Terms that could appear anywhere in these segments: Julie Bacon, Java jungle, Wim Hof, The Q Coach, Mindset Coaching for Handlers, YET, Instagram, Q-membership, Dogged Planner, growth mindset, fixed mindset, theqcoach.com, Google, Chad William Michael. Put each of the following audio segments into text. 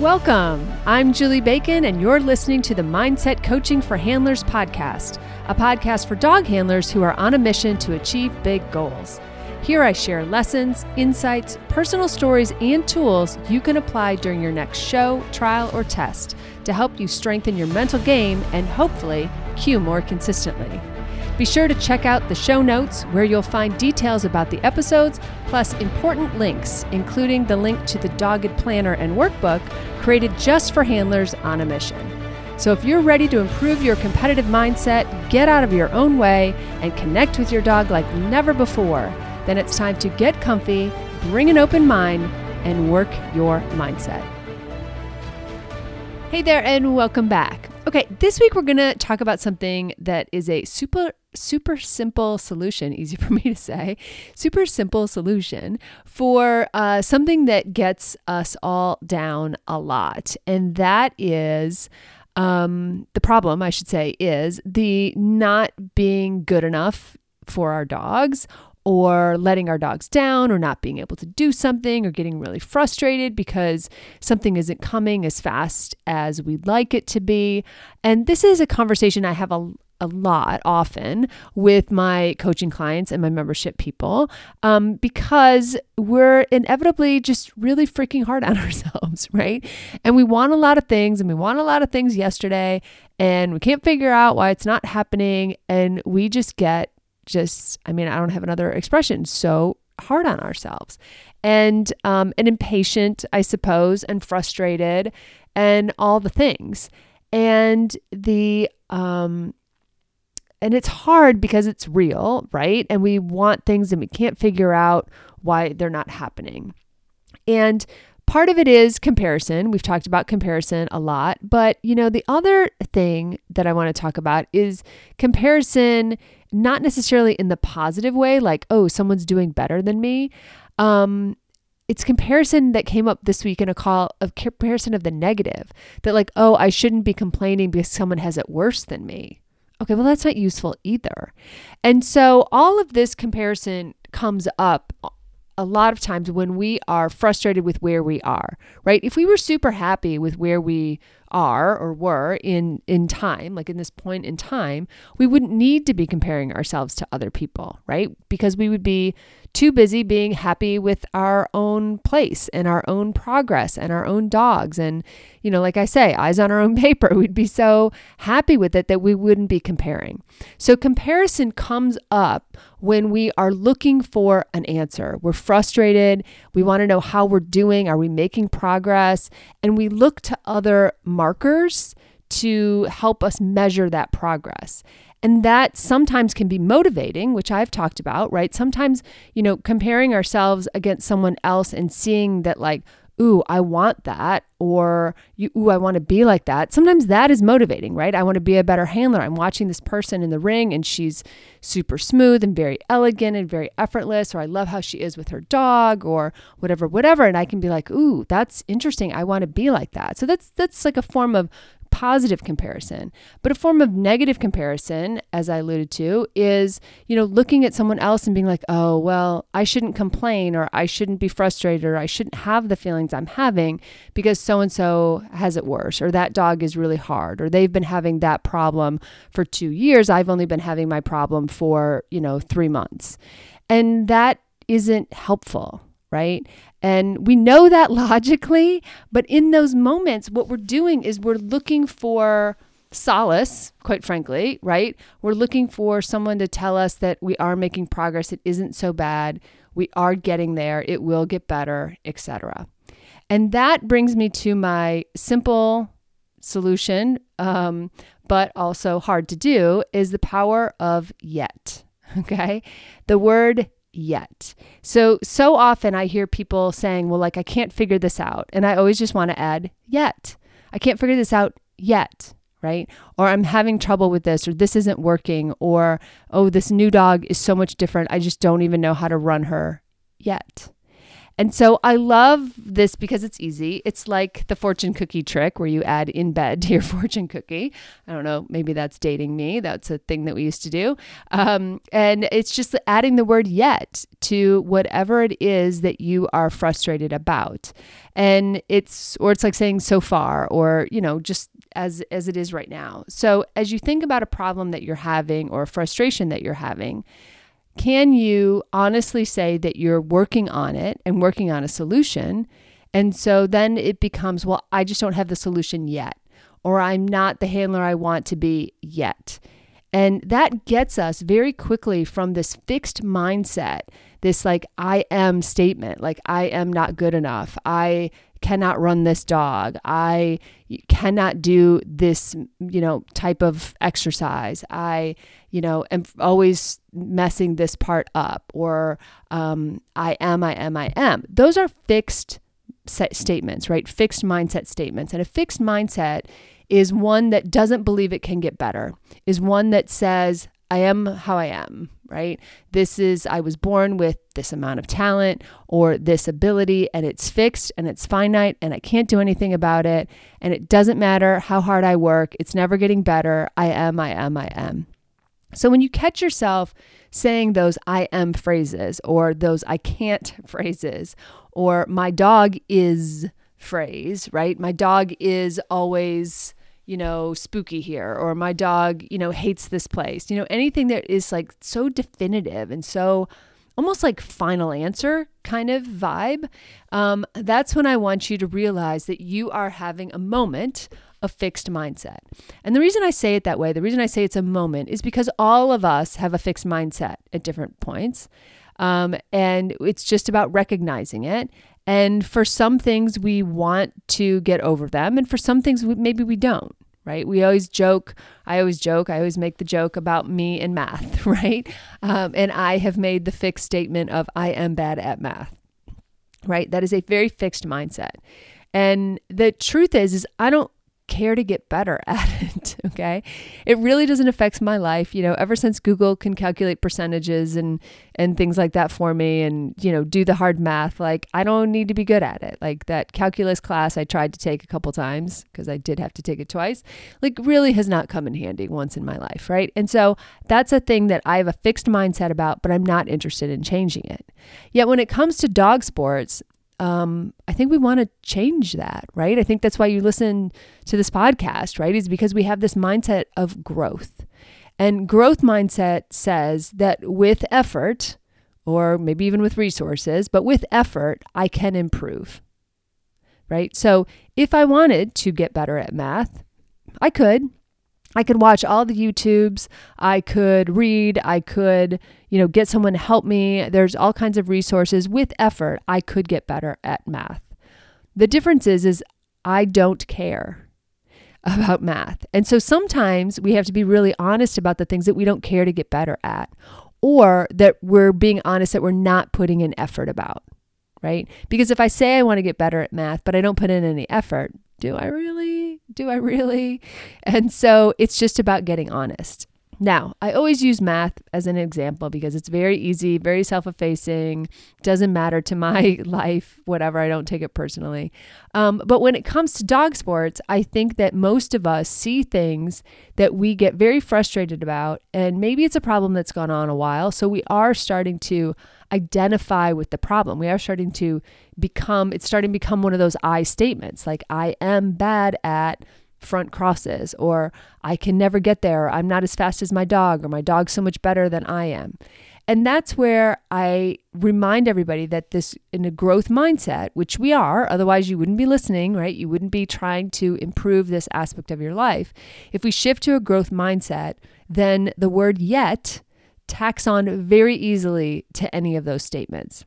Welcome. I'm Julie Bacon, and you're listening to the Mindset Coaching for Handlers podcast, a podcast for dog handlers who are on a mission to achieve big goals. Here I share lessons, insights, personal stories, and tools you can apply during your next show, trial, or test to help you strengthen your mental game and hopefully cue more consistently. Be sure to check out the show notes where you'll find details about the episodes, plus important links, including the link to the Dogged Planner and workbook created just for handlers on a mission. So if you're ready to improve your competitive mindset, get out of your own way, and connect with your dog like never before, then it's time to get comfy, bring an open mind, and work your mindset. Hey there, and welcome back. Okay, this week we're going to talk about something that is a super simple solution, easy for me to say, super simple solution for something that gets us all down a lot. And that is, the problem I should say is the not being good enough for our dogs, or letting our dogs down, or not being able to do something, or getting really frustrated because something isn't coming as fast as we'd like it to be. And this is a conversation I have a lot often with my coaching clients and my membership people, because we're inevitably just really freaking hard on ourselves, right? And we want a lot of things, and we want a lot of things yesterday, and we can't figure out why it's not happening, and we just get I don't have another expression, so hard on ourselves and impatient, I suppose, and frustrated and all the things. And and it's hard because it's real, right? And we want things and we can't figure out why they're not happening. And part of it is comparison. We've talked about comparison a lot, but the other thing that I want to talk about is comparison, not necessarily in the positive way, like, oh, someone's doing better than me. It's comparison that came up this week in a call of comparison of the negative, that like, oh, I shouldn't be complaining because someone has it worse than me. Okay, well, that's not useful either. And so all of this comparison comes up a lot of times when we are frustrated with where we are, right? If we were super happy with where we are or were in time, like in this point in time, we wouldn't need to be comparing ourselves to other people, right? Because we would be too busy being happy with our own place and our own progress and our own dogs. And, like I say, eyes on our own paper, we'd be so happy with it that we wouldn't be comparing. So comparison comes up when we are looking for an answer. We're frustrated. We want to know how we're doing. Are we making progress? And we look to other markers to help us measure that progress. And that sometimes can be motivating, which I've talked about, right? Sometimes, comparing ourselves against someone else and seeing that like, ooh, I want that, or ooh, I want to be like that. Sometimes that is motivating, right? I want to be a better handler. I'm watching this person in the ring and she's super smooth and very elegant and very effortless, or I love how she is with her dog or whatever. And I can be like, ooh, that's interesting. I want to be like that. So that's like a form of positive comparison. But a form of negative comparison, as I alluded to, is, looking at someone else and being like, oh, well, I shouldn't complain, or I shouldn't be frustrated, or I shouldn't have the feelings I'm having because so-and-so has it worse, or that dog is really hard, or they've been having that problem for 2 years. I've only been having my problem for, 3 months. And that isn't helpful, right? And we know that logically, but in those moments, what we're doing is we're looking for solace, quite frankly, right? We're looking for someone to tell us that we are making progress. It isn't so bad. We are getting there. It will get better, etc. And that brings me to my simple solution, but also hard to do, is the power of yet, okay? The word yet. So often I hear people saying, well, like, I can't figure this out. And I always just want to add yet. I can't figure this out yet, right? Or I'm having trouble with this, or this isn't working, or, oh, this new dog is so much different. I just don't even know how to run her yet. And so I love this because it's easy. It's like the fortune cookie trick where you add in bed to your fortune cookie. I don't know, maybe that's dating me. That's a thing that we used to do. And it's just adding the word yet to whatever it is that you are frustrated about. And it's like saying so far, or, you know, just as it is right now. So as you think about a problem that you're having or a frustration that you're having, can you honestly say that you're working on it and working on a solution? And so then it becomes, well, I just don't have the solution yet, or I'm not the handler I want to be yet. And that gets us very quickly from this fixed mindset, this like I am statement, like I am not good enough. I cannot run this dog. I cannot do this, you know, type of exercise. I, you know, am always messing this part up, or I am. Those are fixed statements, right? Fixed mindset statements. And a fixed mindset is one that doesn't believe it can get better, is one that says, I am how I am, right? I was born with this amount of talent or this ability, and it's fixed and it's finite and I can't do anything about it. And it doesn't matter how hard I work. It's never getting better. I am. So when you catch yourself saying those I am phrases, or those I can't phrases, or my dog is phrase, right? My dog is always, you know, spooky here, or my dog, you know, hates this place, you know, anything that is like so definitive and so almost like final answer kind of vibe. That's when I want you to realize that you are having a moment of fixed mindset. And the reason I say it that way, the reason I say it's a moment, is because all of us have a fixed mindset at different points. And it's just about recognizing it. And for some things, we want to get over them. And for some things, maybe we don't, right? We always joke. I always make the joke about me and math, right? And I have made the fixed statement of I am bad at math, right? That is a very fixed mindset. And the truth is I don't care to get better at it, okay? It really doesn't affect my life. You know, ever since Google can calculate percentages and things like that for me, and, you know, do the hard math, like I don't need to be good at it. Like that calculus class I tried to take a couple times, because I did have to take it twice, like really has not come in handy once in my life, right? And so that's a thing that I have a fixed mindset about, but I'm not interested in changing it. Yet when it comes to dog sports, I think we want to change that, right? I think that's why you listen to this podcast, right? Is because we have this mindset of growth. And growth mindset says that with effort, or maybe even with resources, but with effort, I can improve, right? So if I wanted to get better at math, I could. I could watch all the YouTubes, I could read, I could, you know, get someone to help me. There's all kinds of resources. With effort, I could get better at math. The difference is I don't care about math. And so sometimes we have to be really honest about the things that we don't care to get better at, or that we're being honest that we're not putting in effort about, right? Because if I say I want to get better at math, but I don't put in any effort, do I really? And so it's just about getting honest. Now, I always use math as an example because it's very easy, very self-effacing, doesn't matter to my life, whatever, I don't take it personally. But when it comes to dog sports, I think that most of us see things that we get very frustrated about, and maybe it's a problem that's gone on a while, so we are starting to identify with the problem. We are starting to become, it's starting to become one of those I statements, like I am bad at front crosses, or I can never get there, or I'm not as fast as my dog, or my dog's so much better than I am. And that's where I remind everybody that this, in a growth mindset, which we are, otherwise you wouldn't be listening, right? You wouldn't be trying to improve this aspect of your life. If we shift to a growth mindset, then the word yet tacks on very easily to any of those statements.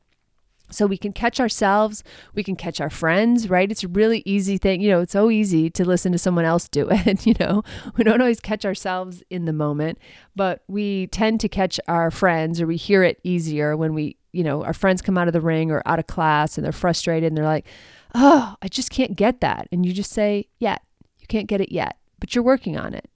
So we can catch ourselves, we can catch our friends, right? It's a really easy thing. You know, it's so easy to listen to someone else do it. You know, we don't always catch ourselves in the moment, but we tend to catch our friends, or we hear it easier when we, you know, our friends come out of the ring or out of class and they're frustrated and they're like, oh, I just can't get that. And you just say, yet, you can't get it yet, but you're working on it,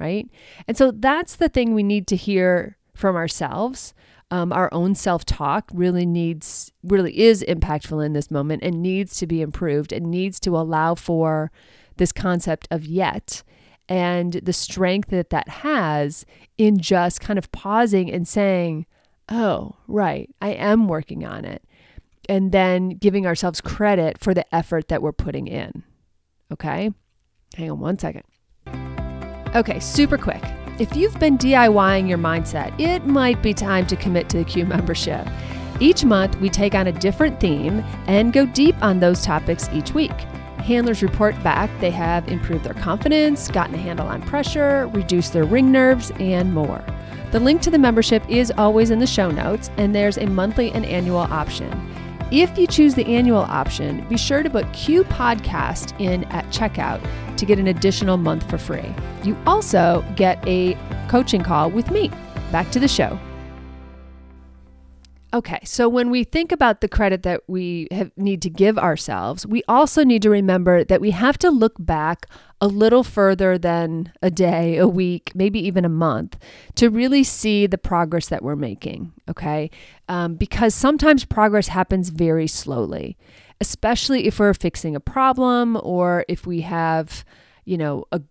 right? And so that's the thing we need to hear from ourselves. Our own self-talk really is impactful in this moment and needs to be improved and needs to allow for this concept of yet and the strength that that has in just kind of pausing and saying, oh, right, I am working on it. And then giving ourselves credit for the effort that we're putting in. Okay? Hang on one second. Okay, super quick. If you've been DIYing your mindset, it might be time to commit to the Q membership. Each month, we take on a different theme and go deep on those topics each week. Handlers report back they have improved their confidence, gotten a handle on pressure, reduced their ring nerves, and more. The link to the membership is always in the show notes, and there's a monthly and annual option. If you choose the annual option, be sure to put Q Podcast in at checkout to get an additional month for free. You also get a coaching call with me. Back to the show. Okay, so when we think about the credit that we need to give ourselves, we also need to remember that we have to look back a little further than a day, a week, maybe even a month to really see the progress that we're making, okay? Because sometimes progress happens very slowly, especially if we're fixing a problem or if we have, you know, a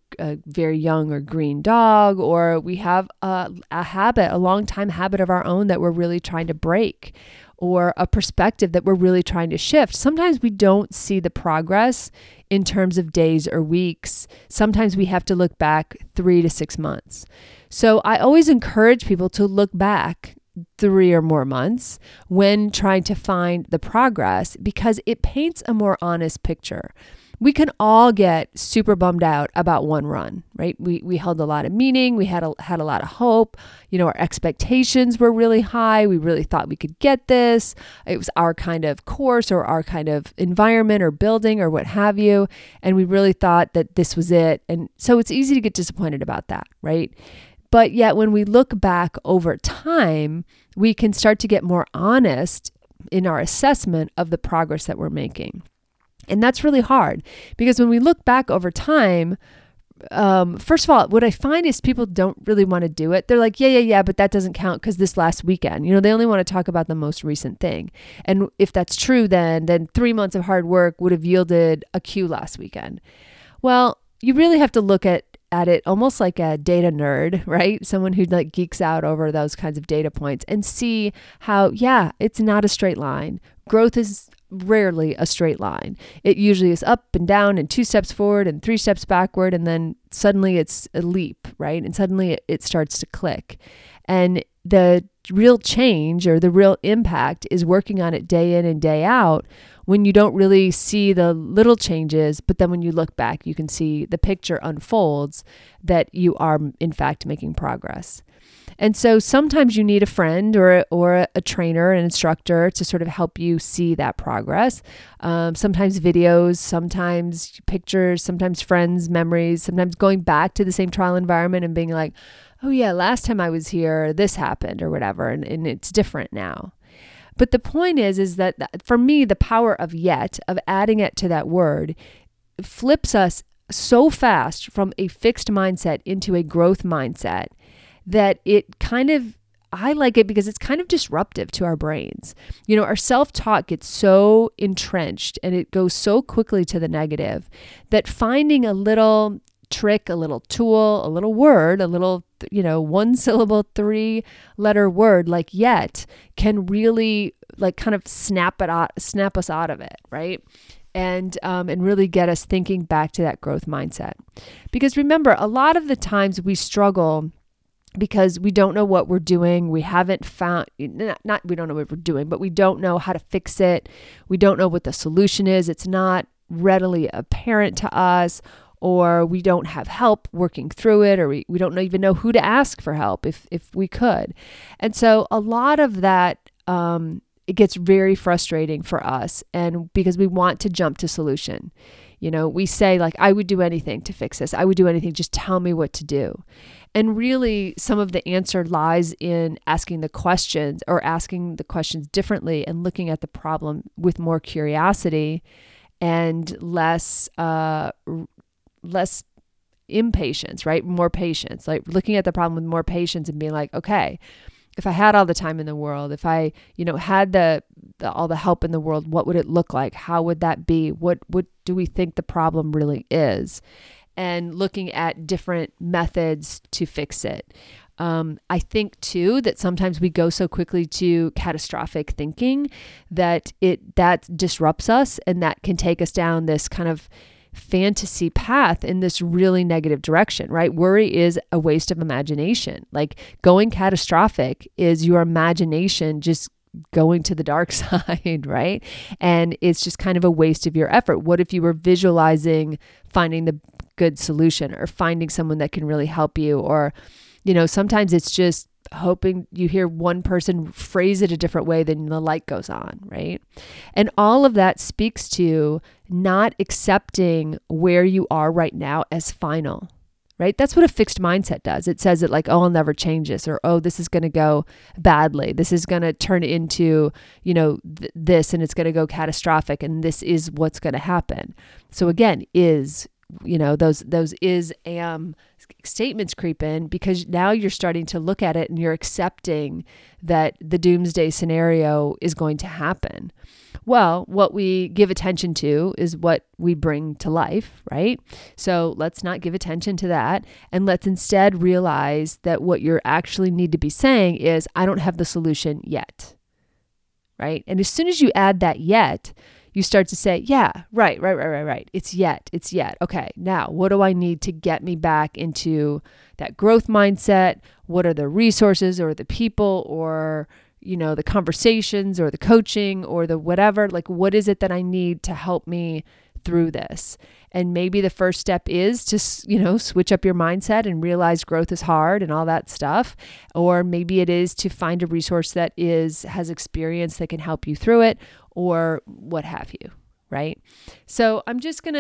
very young or green dog, or we have a habit, a long-time habit of our own that we're really trying to break, or a perspective that we're really trying to shift. Sometimes we don't see the progress in terms of days or weeks. Sometimes we have to look back 3 to 6 months. So I always encourage people to look back 3 or more months when trying to find the progress because it paints a more honest picture. We can all get super bummed out about one run, right? We held a lot of meaning. We had a lot of hope. You know, our expectations were really high. We really thought we could get this. It was our kind of course or our kind of environment or building or what have you. And we really thought that this was it. And so it's easy to get disappointed about that, right? But yet when we look back over time, we can start to get more honest in our assessment of the progress that we're making. And that's really hard because when we look back over time, first of all, what I find is people don't really want to do it. They're like, yeah, but that doesn't count because this last weekend, you know, they only want to talk about the most recent thing. And if that's true, then 3 months of hard work would have yielded a Q last weekend. Well, you really have to look at it almost like a data nerd, right? Someone who like geeks out over those kinds of data points and see how, yeah, it's not a straight line. Growth is rarely a straight line. It usually is up and down and 2 steps forward and 3 steps backward. And then suddenly it's a leap, right? And suddenly it starts to click. And the real change or the real impact is working on it day in and day out when you don't really see the little changes. But then when you look back, you can see the picture unfolds that you are in fact making progress. And so sometimes you need a friend or a trainer, an instructor to sort of help you see that progress. Sometimes videos, sometimes pictures, sometimes friends, memories, sometimes going back to the same trial environment and being like, oh yeah, last time I was here, this happened or whatever, and it's different now. But the point is that for me, the power of yet, of adding it to that word, flips us so fast from a fixed mindset into a growth mindset that it kind of, I like it because it's kind of disruptive to our brains. You know, our self-talk gets so entrenched and it goes so quickly to the negative that finding a little trick, a little tool, a little word, a little, you know, 1-syllable, 3-letter word like yet can really like kind of snap us out of it, right? And really get us thinking back to that growth mindset. Because remember, a lot of the times we struggle because we don't know what we're doing. We haven't found, not we don't know what we're doing, but we don't know how to fix it. We don't know what the solution is. It's not readily apparent to us, or we don't have help working through it, or we don't even know who to ask for help if we could. And so a lot of that, it gets very frustrating for us and because we want to jump to solution. You know, we say like, I would do anything to fix this. I would do anything. Just tell me what to do. And really some of the answer lies in asking the questions differently and looking at the problem with more curiosity and less impatience, right? More patience, like looking at the problem with more patience and being like, okay, if I had all the time in the world, if I, had all the help in the world, what would it look like? How would that be? What do we think the problem really is? And looking at different methods to fix it. I think too that sometimes we go so quickly to catastrophic thinking that that disrupts us, and that can take us down this kind of fantasy path in this really negative direction, right? Worry is a waste of imagination. Like, going catastrophic is your imagination just going to the dark side, right? And it's just kind of a waste of your effort. What if you were visualizing finding the good solution, or finding someone that can really help you, or sometimes it's just hoping you hear one person phrase it a different way, then the light goes on, right? And all of that speaks to not accepting where you are right now as final, right? That's what a fixed mindset does. It says it like, oh, I'll never change this, or, oh, this is going to go badly. This is going to turn into, this, and it's going to go catastrophic, and this is what's going to happen. So again, those is am statements creep in, because now you're starting to look at it and you're accepting that the doomsday scenario is going to happen. Well, what we give attention to is what we bring to life, right? So let's not give attention to that. And let's instead realize that what you actually need to be saying is, I don't have the solution yet, right? And as soon as you add that yet, you start to say, yeah, right. It's yet. Okay, now what do I need to get me back into that growth mindset? What are the resources, or the people, or, the conversations, or the coaching, or the whatever? Like, what is it that I need to help me through this? And maybe the first step is to, switch up your mindset and realize growth is hard and all that stuff. Or maybe it is to find a resource that has experience that can help you through it, or what have you, right? So I'm just going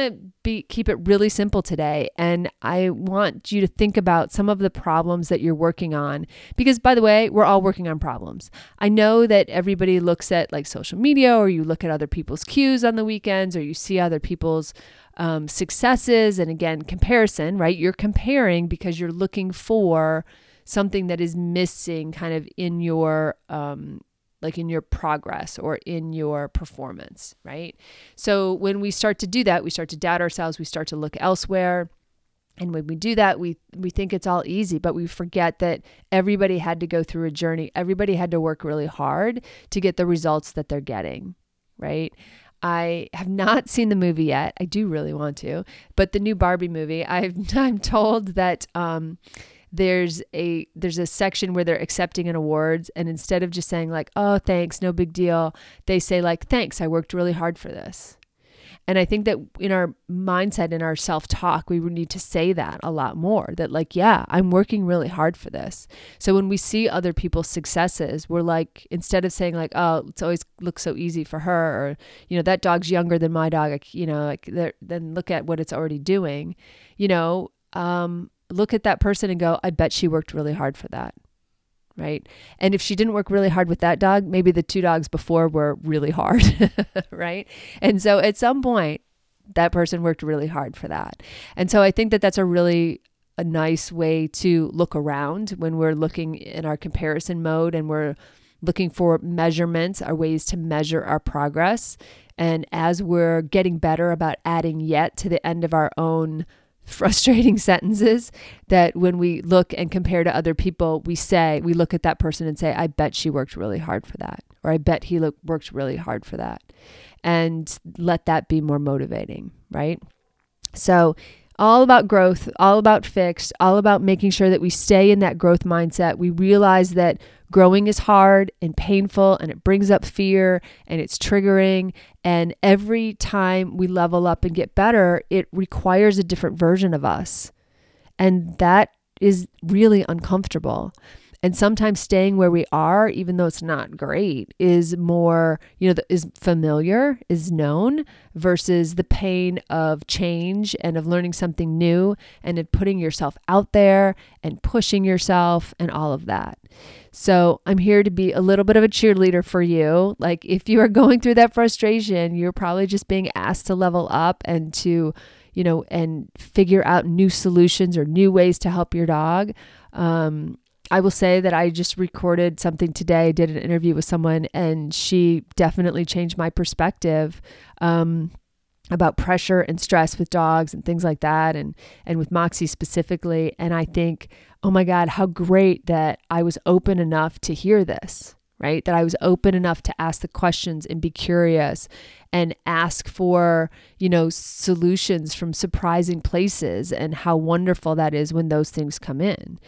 to keep it really simple today. And I want you to think about some of the problems that you're working on, because, by the way, we're all working on problems. I know that everybody looks at like social media, or you look at other people's cues on the weekends, or you see other people's successes. And again, comparison, right? You're comparing because you're looking for something that is missing kind of in your, like in your progress or in your performance, right? So when we start to do that, we start to doubt ourselves, we start to look elsewhere. And when we do that, we think it's all easy, but we forget that everybody had to go through a journey. Everybody had to work really hard to get the results that they're getting, right? I have not seen the movie yet. I do really want to, but the new Barbie movie, I'm told that, there's a section where they're accepting an awards, and instead of just saying like, oh, thanks, no big deal, they say like, thanks, I worked really hard for this. And I think that in our mindset, in our self-talk, we would need to say that a lot more, that like, yeah, I'm working really hard for this. So when we see other people's successes, we're like, instead of saying like, oh, it's always looks so easy for her, or, that dog's younger than my dog, then look at what it's already doing, look at that person and go, I bet she worked really hard for that, right? And if she didn't work really hard with that dog, maybe the two dogs before were really hard, right? And so at some point, that person worked really hard for that. And so I think that that's a nice way to look around when we're looking in our comparison mode, and we're looking for measurements, or ways to measure our progress. And as we're getting better about adding yet to the end of our own frustrating sentences, that when we look and compare to other people, we look at that person and say, I bet she worked really hard for that, or I bet he worked really hard for that, and let that be more motivating, right? So all about growth, all about fixed, all about making sure that we stay in that growth mindset. We realize that growing is hard and painful, and it brings up fear, and it's triggering. And every time we level up and get better, it requires a different version of us. And that is really uncomfortable. And sometimes staying where we are, even though it's not great, is more, is familiar, is known, versus the pain of change and of learning something new and of putting yourself out there and pushing yourself and all of that. So I'm here to be a little bit of a cheerleader for you. Like, if you are going through that frustration, you're probably just being asked to level up and to, and figure out new solutions or new ways to help your dog. I will say that I just recorded something today, did an interview with someone, and she definitely changed my perspective about pressure and stress with dogs and things like that, and with Moxie specifically. And I think, oh my God, how great that I was open enough to hear this, right? That I was open enough to ask the questions and be curious and ask for, you know, solutions from surprising places, and how wonderful that is when those things come in.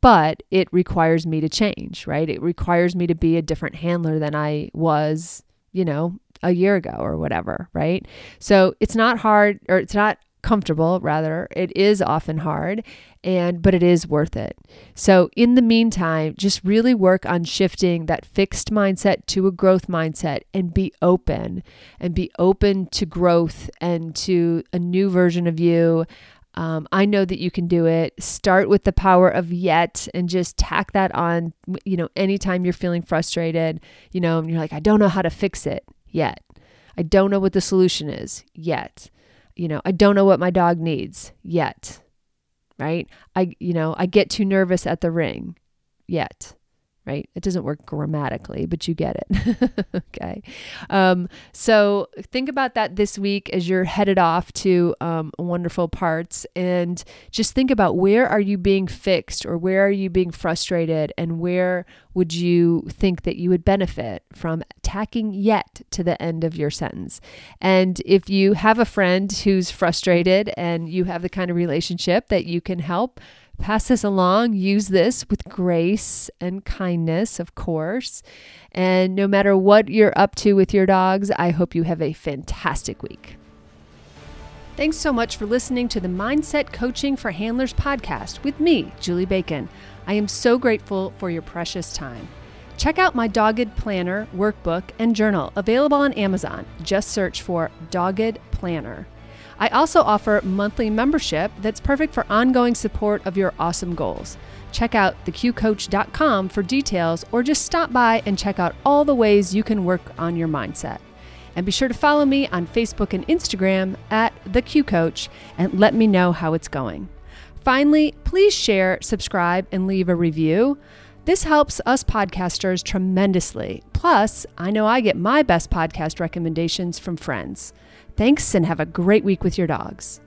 But it requires me to change, right? It requires me to be a different handler than I was, you know, a year ago or whatever, right? So it's not hard, or it's not comfortable, rather. It is often hard, but it is worth it. So in the meantime, just really work on shifting that fixed mindset to a growth mindset, and be open to growth and to a new version of you. I know that you can do it. Start with the power of yet, and just tack that on, you know, anytime you're feeling frustrated, you know, and you're like, I don't know how to fix it yet. I don't know what the solution is yet. You know, I don't know what my dog needs yet, right? I get too nervous at the ring yet, right? It doesn't work grammatically, but you get it. Okay. So think about that this week as you're headed off to wonderful parts, and just think about, where are you being fixed, or where are you being frustrated, and where would you think that you would benefit from tacking yet to the end of your sentence? And if you have a friend who's frustrated and you have the kind of relationship that you can help, pass this along. Use this with grace and kindness, of course. And no matter what you're up to with your dogs, I hope you have a fantastic week. Thanks so much for listening to the Mindset Coaching for Handlers podcast with me, Julie Bacon. I am so grateful for your precious time. Check out my Dogged Planner workbook and journal, available on Amazon. Just search for Dogged Planner. I also offer monthly membership that's perfect for ongoing support of your awesome goals. Check out theqcoach.com for details, or just stop by and check out all the ways you can work on your mindset. And be sure to follow me on Facebook and Instagram at The Q Coach, and let me know how it's going. Finally, please share, subscribe, and leave a review. This helps us podcasters tremendously. Plus, I know I get my best podcast recommendations from friends. Thanks, and have a great week with your dogs.